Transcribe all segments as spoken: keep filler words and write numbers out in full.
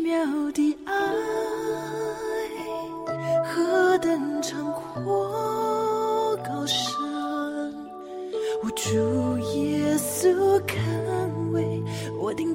妙的爱，何等长阔高深，我主耶稣看为我钉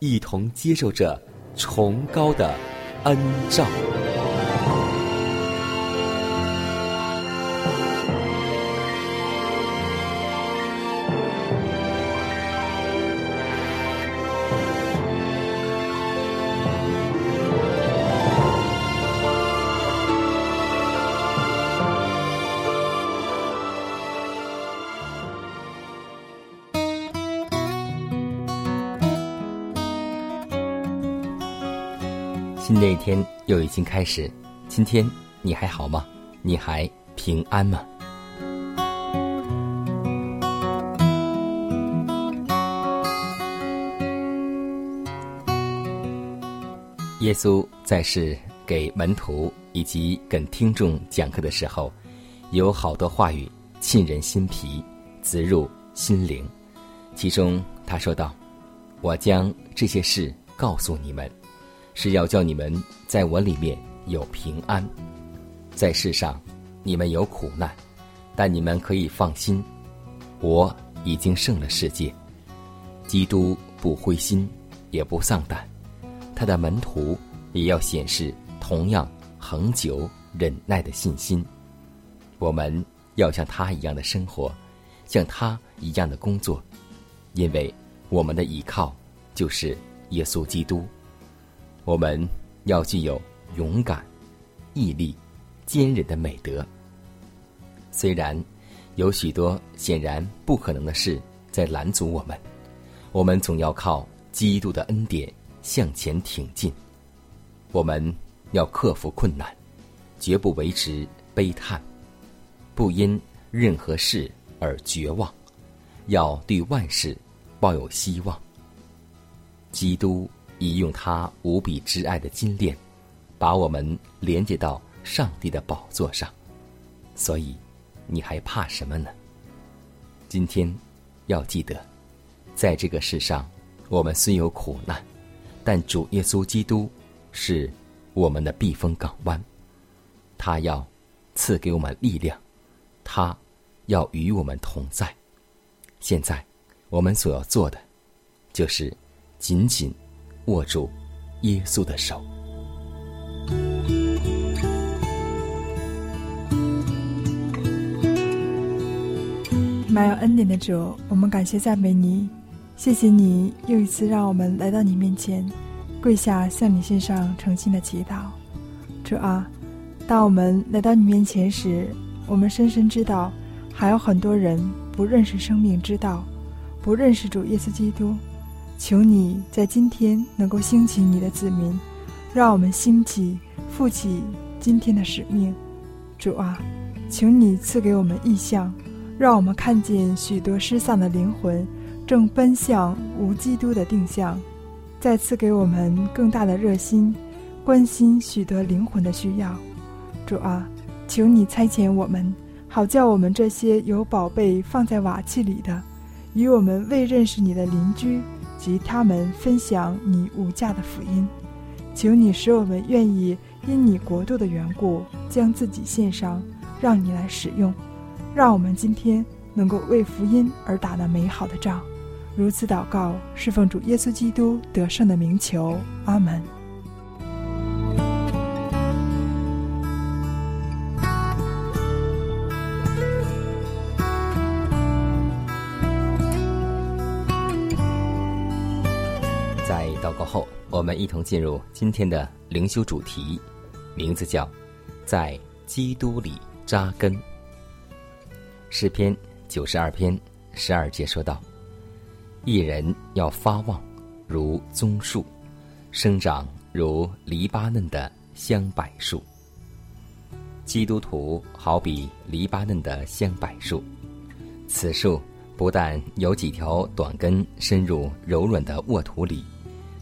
一同接受这崇高的恩照。新的一天又已经开始，今天你还好吗？你还平安吗？耶稣在世给门徒以及跟听众讲课的时候，有好多话语沁人心脾，直入心灵。其中他说道：我将这些事告诉你们，是要叫你们在我里面有平安。在世上你们有苦难，但你们可以放心，我已经胜了世界。基督不灰心也不丧胆，他的门徒也要显示同样恒久忍耐的信心。我们要像他一样的生活，像他一样的工作，因为我们的依靠就是耶稣基督。我们要具有勇敢、毅力、坚韧的美德。虽然有许多显然不可能的事在拦阻我们，我们总要靠基督的恩典向前挺进。我们要克服困难，绝不为之悲叹，不因任何事而绝望，要对万事抱有希望。基督以用他无比之爱的金链，把我们连接到上帝的宝座上。所以你还怕什么呢？今天要记得，在这个世上我们虽有苦难，但主耶稣基督是我们的避风港湾，他要赐给我们力量，他要与我们同在。现在我们所要做的，就是紧紧握住耶稣的手。满有恩典的主，我们感谢赞美你，谢谢你又一次让我们来到你面前，跪下向你献上诚心的祈祷。主啊，当我们来到你面前时，我们深深知道还有很多人不认识生命之道，不认识主耶稣基督。求你在今天能够兴起你的子民，让我们兴起负起今天的使命。主啊，求你赐给我们异象，让我们看见许多失丧的灵魂正奔向无基督的定向，再赐给我们更大的热心，关心许多灵魂的需要。主啊，求你差遣我们，好叫我们这些有宝贝放在瓦器里的，与我们未认识你的邻居及他们分享你无价的福音。求你使我们愿意因你国度的缘故将自己献上，让你来使用，让我们今天能够为福音而打那美好的仗。如此祷告，侍奉主耶稣基督得胜的名求，阿们。我们一同进入今天的灵修主题，名字叫在基督里扎根。诗篇九十二篇十二节说道：一人要发旺如棕树，生长如黎巴嫩的香柏树。基督徒好比黎巴嫩的香柏树，此树不但有几条短根深入柔软的沃土里，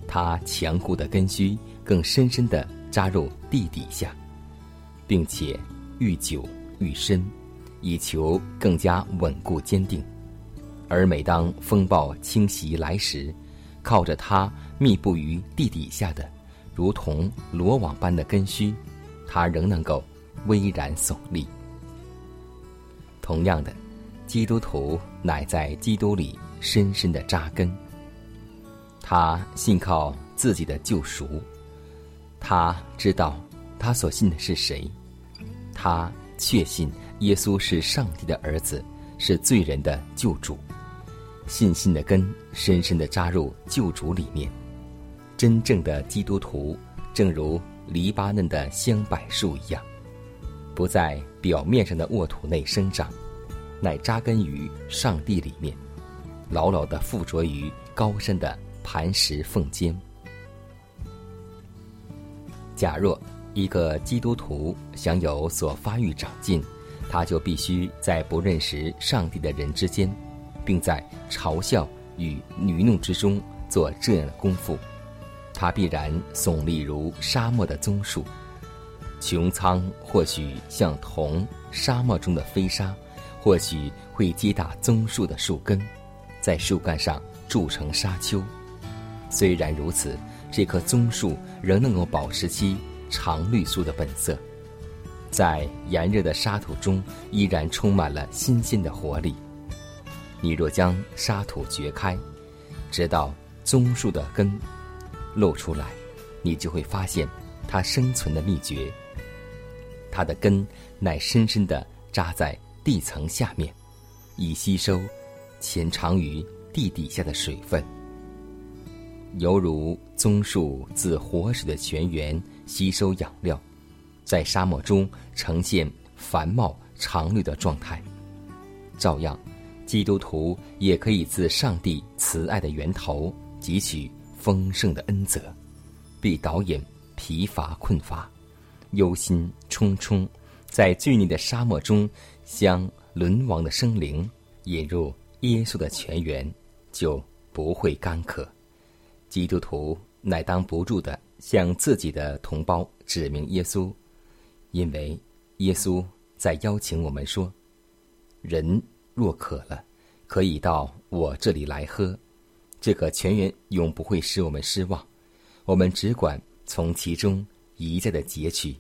它强固的根须更深深地扎入地底下，并且愈久愈深，以求更加稳固坚定。而每当风暴侵袭来时，靠着它密布于地底下的如同罗网般的根须，它仍能够巍然耸立。同样的，基督徒乃在基督里深深的扎根，他信靠自己的救赎，他知道他所信的是谁，他确信耶稣是上帝的儿子，是罪人的救主。信心的根深深地扎入救主里面。真正的基督徒正如黎巴嫩的香柏树一样，不在表面上的沃土内生长，乃扎根于上帝里面，牢牢地附着于高深的磐石缝间。假若一个基督徒想有所发育长进，他就必须在不认识上帝的人之间，并在嘲笑与愚弄之中做这样的功夫，他必然耸立如沙漠的棕树。穹苍或许像铜，沙漠中的飞沙或许会击打棕树的树根，在树干上筑成沙丘。虽然如此，这棵棕树仍能够保持其常绿树的本色，在炎热的沙土中依然充满了新鲜的活力。你若将沙土掘开，直到棕树的根露出来，你就会发现它生存的秘诀。它的根乃深深地扎在地层下面，以吸收潜藏于地底下的水分，犹如棕树自活水的泉源吸收养料，在沙漠中呈现繁茂常绿的状态。照样，基督徒也可以自上帝慈爱的源头汲取丰盛的恩泽，必导引疲乏困乏、忧心忡忡，在罪孽的沙漠中将沦亡的生灵引入耶稣的泉源，就不会干渴。基督徒乃当不住地向自己的同胞指明耶稣，因为耶稣在邀请我们说：人若渴了，可以到我这里来喝。这个泉源永不会使我们失望，我们只管从其中一再的截取。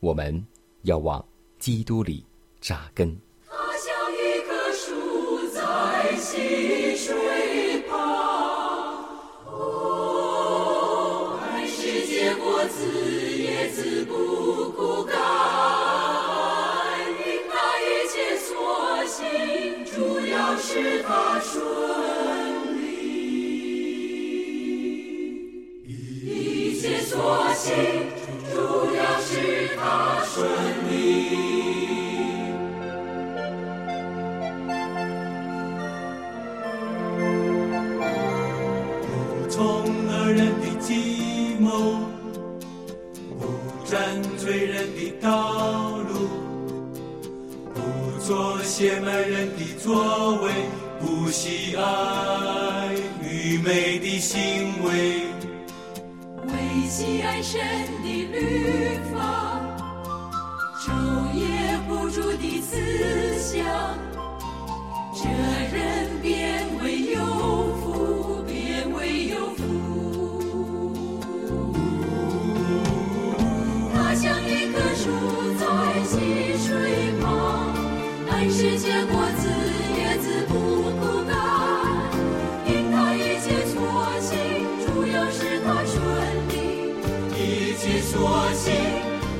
我们要往基督里扎根。它像一棵树在溪水旁，哦，爱是结果子，也自不骨感，因他一切所行，主要是他顺利，一切所行主要是他顺利。罪人的道路，不做亵慢人的作为，不喜爱愚昧的行为，唯喜爱神的律法，昼夜不住的思想，这人变为有福，变为有福。像一棵树在溪水旁，按时结果子，叶子不枯干，因他一切所行，主要是他顺利，一切所行，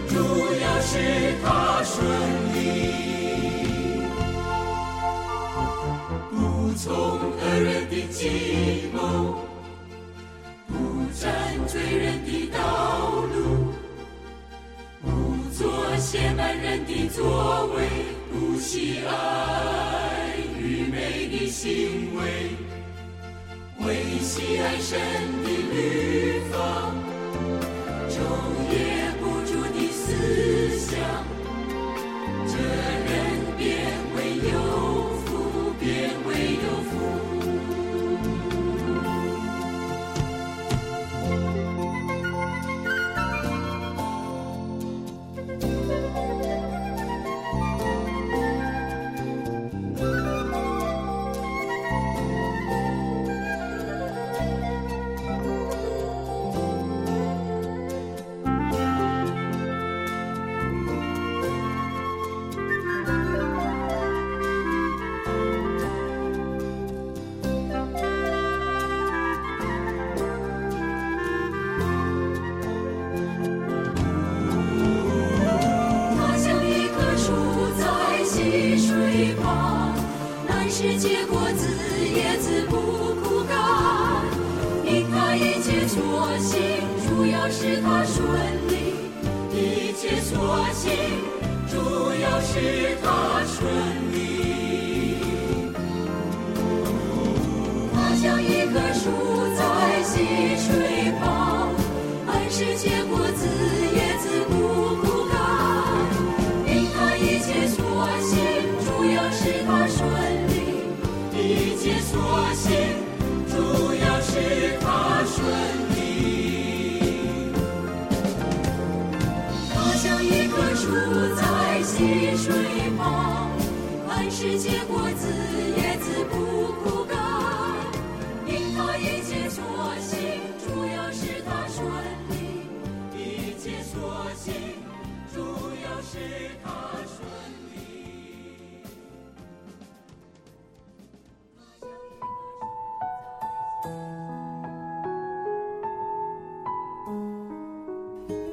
主要是他顺利。不从恶人的计谋，不沾罪人的道路，不做亵慢人的作为，不喜爱愚昧的行为，唯喜爱神的律法，昼夜不住的思想，这人变为有福，变为有福。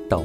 祷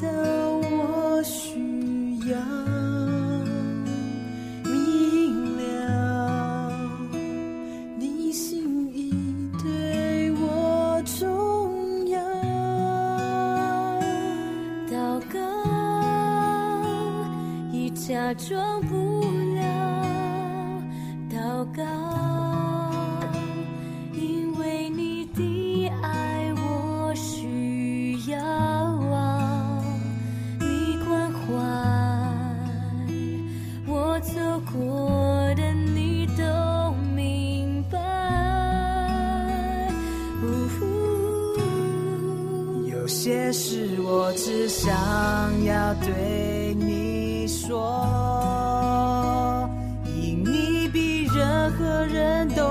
道我需要。假装不了祷告，因为你的爱我需要，你关怀我走过的你都明白、哦、有些事我只想要对你说，因你比任何人都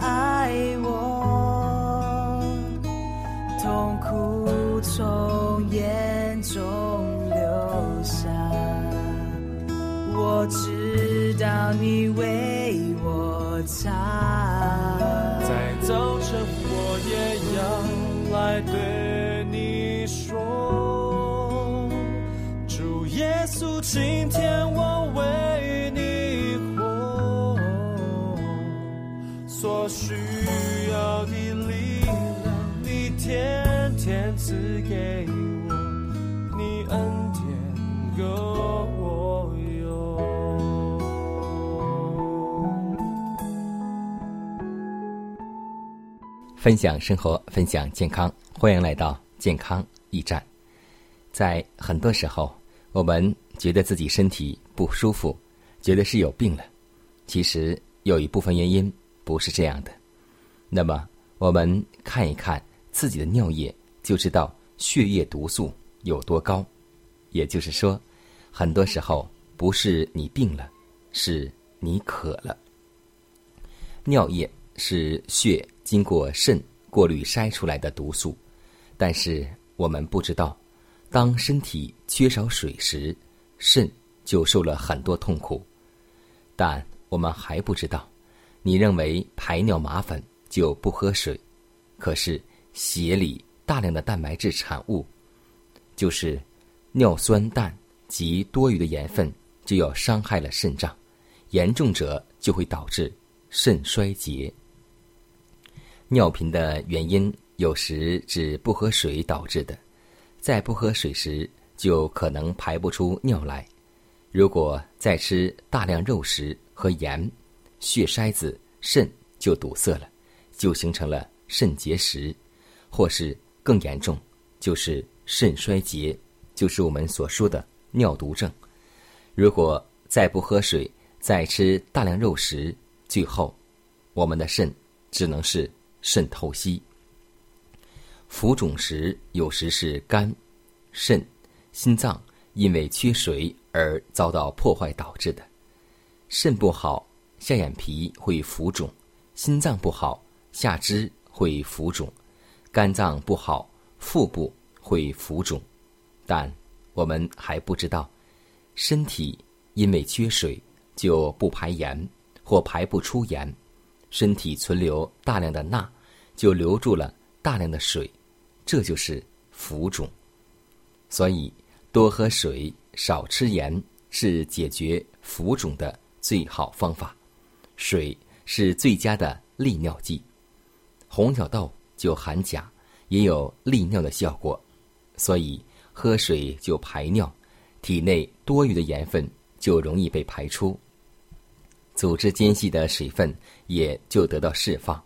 爱我，痛苦从眼中流下，我知道你为我擦。在早晨我也要来对你说，耶稣，今天我为你活，所需要的力量，你天天赐给我，你恩典够我用。分享生活，分享健康，欢迎来到健康驿站。在很多时候，我们觉得自己身体不舒服，觉得是有病了，其实有一部分原因不是这样的。那么我们看一看自己的尿液，就知道血液毒素有多高。也就是说，很多时候不是你病了，是你渴了。尿液是血经过肾过滤筛出来的毒素，但是我们不知道，当身体缺少水时，肾就受了很多痛苦。但我们还不知道，你认为排尿麻烦就不喝水，可是血里大量的蛋白质产物，就是尿酸氮及多余的盐分，就要伤害了肾脏，严重者就会导致肾衰竭。尿频的原因有时是不喝水导致的，在不喝水时就可能排不出尿来。如果再吃大量肉食和盐，血筛子肾就堵塞了，就形成了肾结石，或是更严重，就是肾衰竭，就是我们所说的尿毒症。如果再不喝水，再吃大量肉食，最后我们的肾只能是肾透析。浮肿时有时是肝、肾、心脏因为缺水而遭到破坏导致的。肾不好，下眼皮会浮肿；心脏不好，下肢会浮肿；肝脏不好，腹部会浮肿。但我们还不知道，身体因为缺水就不排盐或排不出盐，身体存留大量的钠，就留住了大量的水，这就是浮肿。所以多喝水少吃盐是解决浮肿的最好方法，水是最佳的利尿剂。红小豆就含钾，也有利尿的效果，所以喝水就排尿，体内多余的盐分就容易被排出，组织间隙的水分也就得到释放，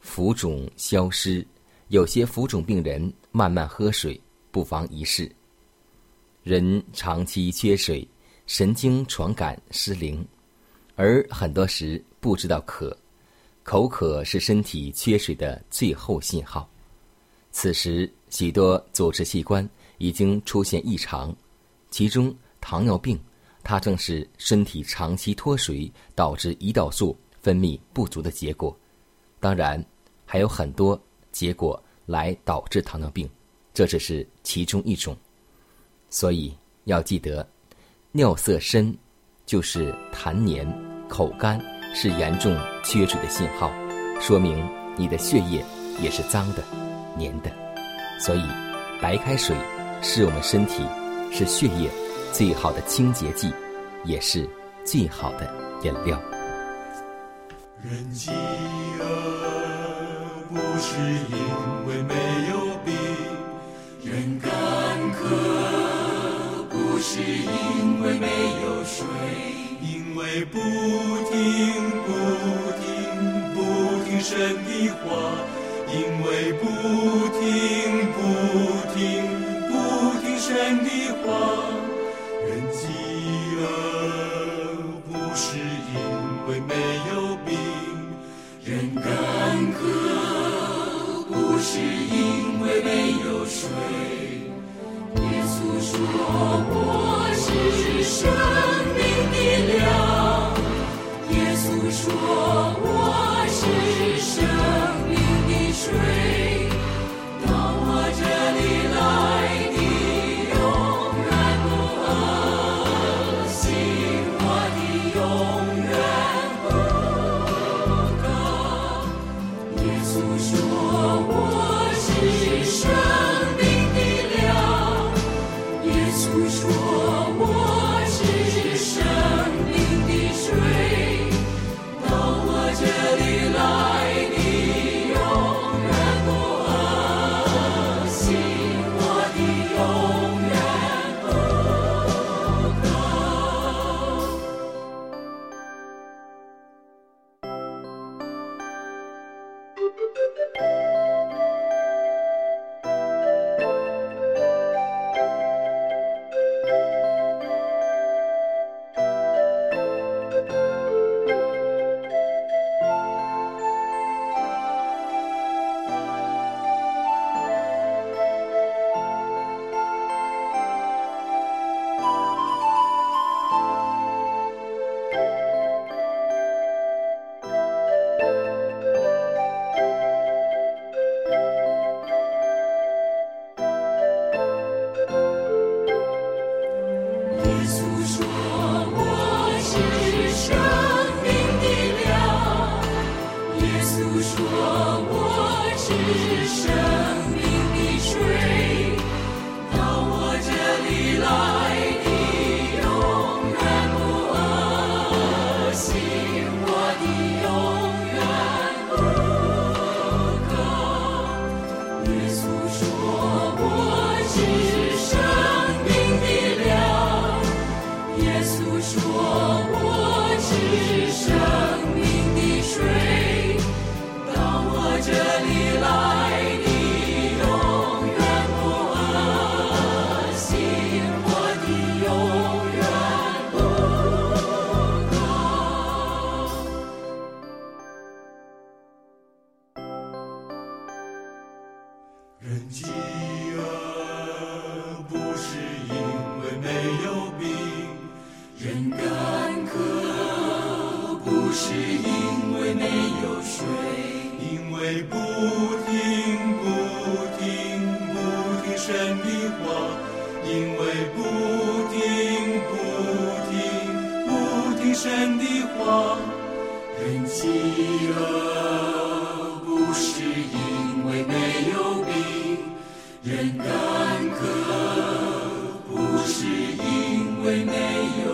浮肿消失。有些浮肿病人慢慢喝水，不妨一试。人长期缺水，神经传感失灵，而很多时不知道渴。口渴是身体缺水的最后信号，此时许多组织器官已经出现异常，其中糖尿病，它正是身体长期脱水导致胰岛素分泌不足的结果。当然还有很多结果来导致糖尿病，这只是其中一种。所以要记得，尿色深就是痰黏口干，是严重缺水的信号，说明你的血液也是脏的黏的。所以白开水是我们身体，是血液最好的清洁剂，也是最好的饮料。人饥饿不是因为没有病，人干渴不是因为没有水，因为不停不停不停神的话，因为不停不停不停神的话。是因为没有水，耶稣说我是生命的粮，耶稣说我是生命的水，到我这里来的永然不饿，信我的永然不渴。耶稣说生命的粮，耶稣说我是生命的水，到我这里来的永然。说我是生命的水，到我这里来你永远不饿，心我的永远不渴。人饥饿不是因为没有病，人干渴不是因为没有水，因为不停不停不停神的话，因为不停不停不停神的话。人饥饿不是因为没有病，人干渴不是因为没有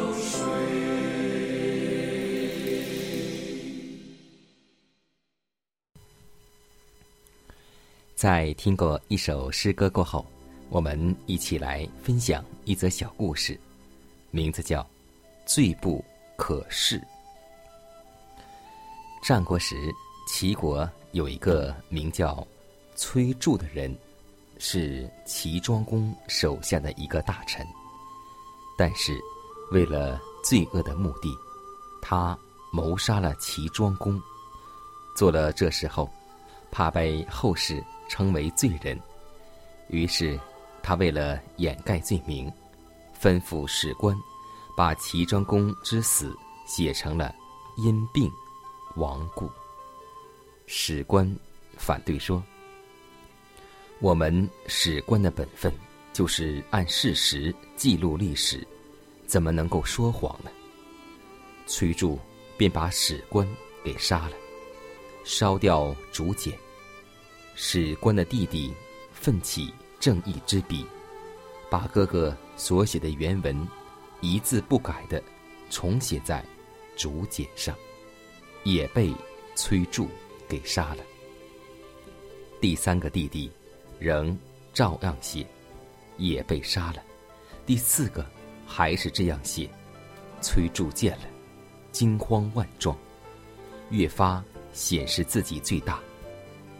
在听过一首诗歌过后，我们一起来分享一则小故事，名字叫《罪不可赦》。战国时，齐国有一个名叫崔杼的人，是齐庄公手下的一个大臣。但是，为了罪恶的目的，他谋杀了齐庄公。做了这事后，怕被后世称为罪人，于是他为了掩盖罪名，吩咐史官把齐庄公之死写成了因病亡故。史官反对说，我们史官的本分就是按事实记录历史，怎么能够说谎呢？崔杼便把史官给杀了，烧掉竹简。史官的弟弟奋起正义之笔，把哥哥所写的原文一字不改地重写在竹简上，也被崔杼给杀了。第三个弟弟仍照样写，也被杀了。第四个还是这样写，崔杼见了，惊慌万状，越发显示自己最大，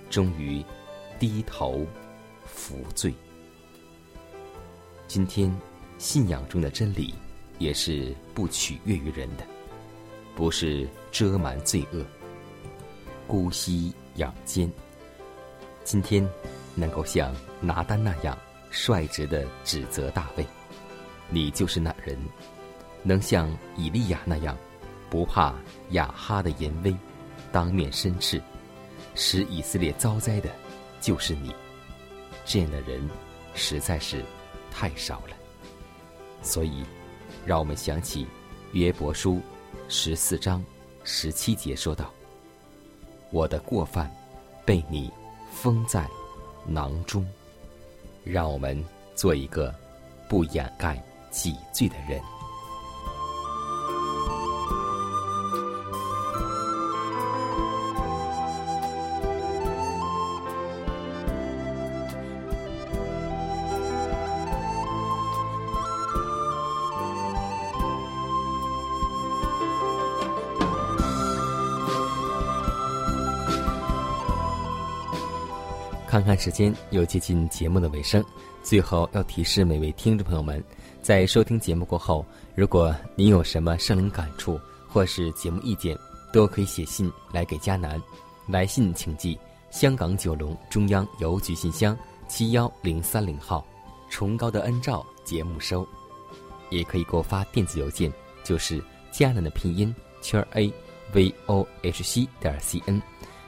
终于低头服罪。今天信仰中的真理也是不取悦于人的，不是遮瞒罪恶，姑息养奸。今天能够像拿单那样率直地指责大卫，你就是那人；能像以利亚那样不怕亚哈的淫威，当面申斥使以色列遭灾的就是你。这样的人实在是太少了。所以让我们想起约伯书十四章十七节说道，我的过犯被你封在囊中。让我们做一个不掩盖己罪的人。看看时间，又接近节目的尾声。最后要提示每位听众朋友们，在收听节目过后，如果您有什么圣灵感触或是节目意见，都可以写信来给嘉南。来信请寄香港九龙中央邮局信箱七幺零三零号，崇高的恩照节目收。也可以给我发电子邮件，就是嘉南的拼音圈 a v o h c 点 c n。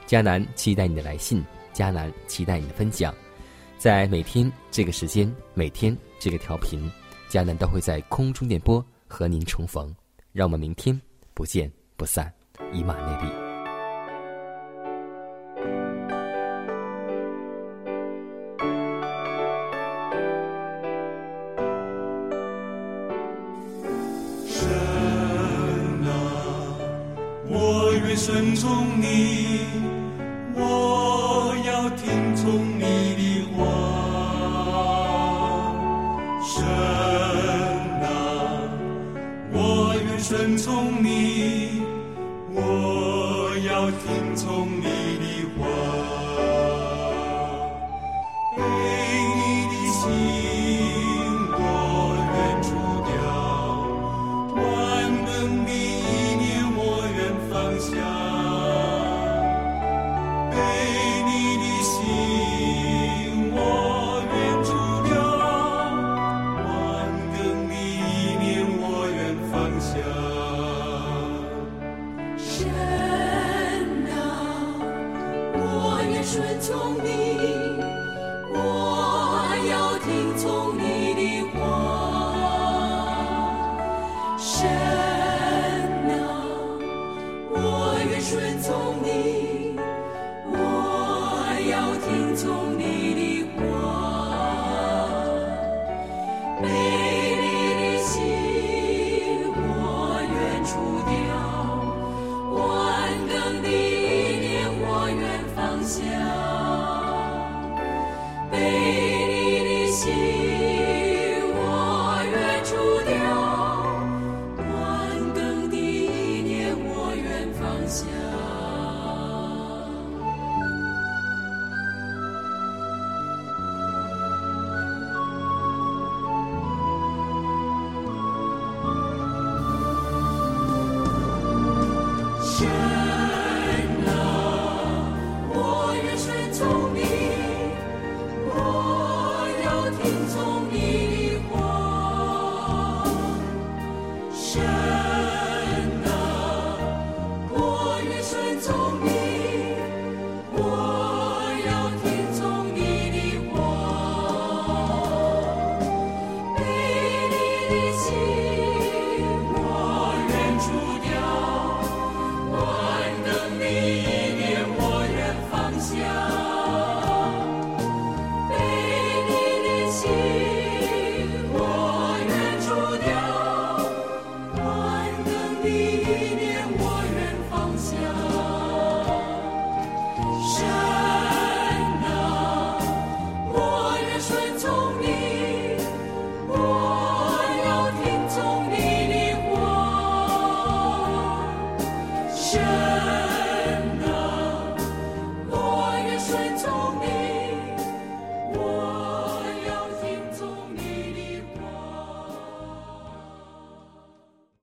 嘉南期待你的来信。嘉南期待你的分享。在每天这个时间，每天这个调频，嘉南都会在空中电波和您重逢。让我们明天不见不散。以马内利。神啊，我愿顺从你，我要听从你的话。神啊，我愿顺从你，我要听从你的话，被你的心我忍住掉，万能的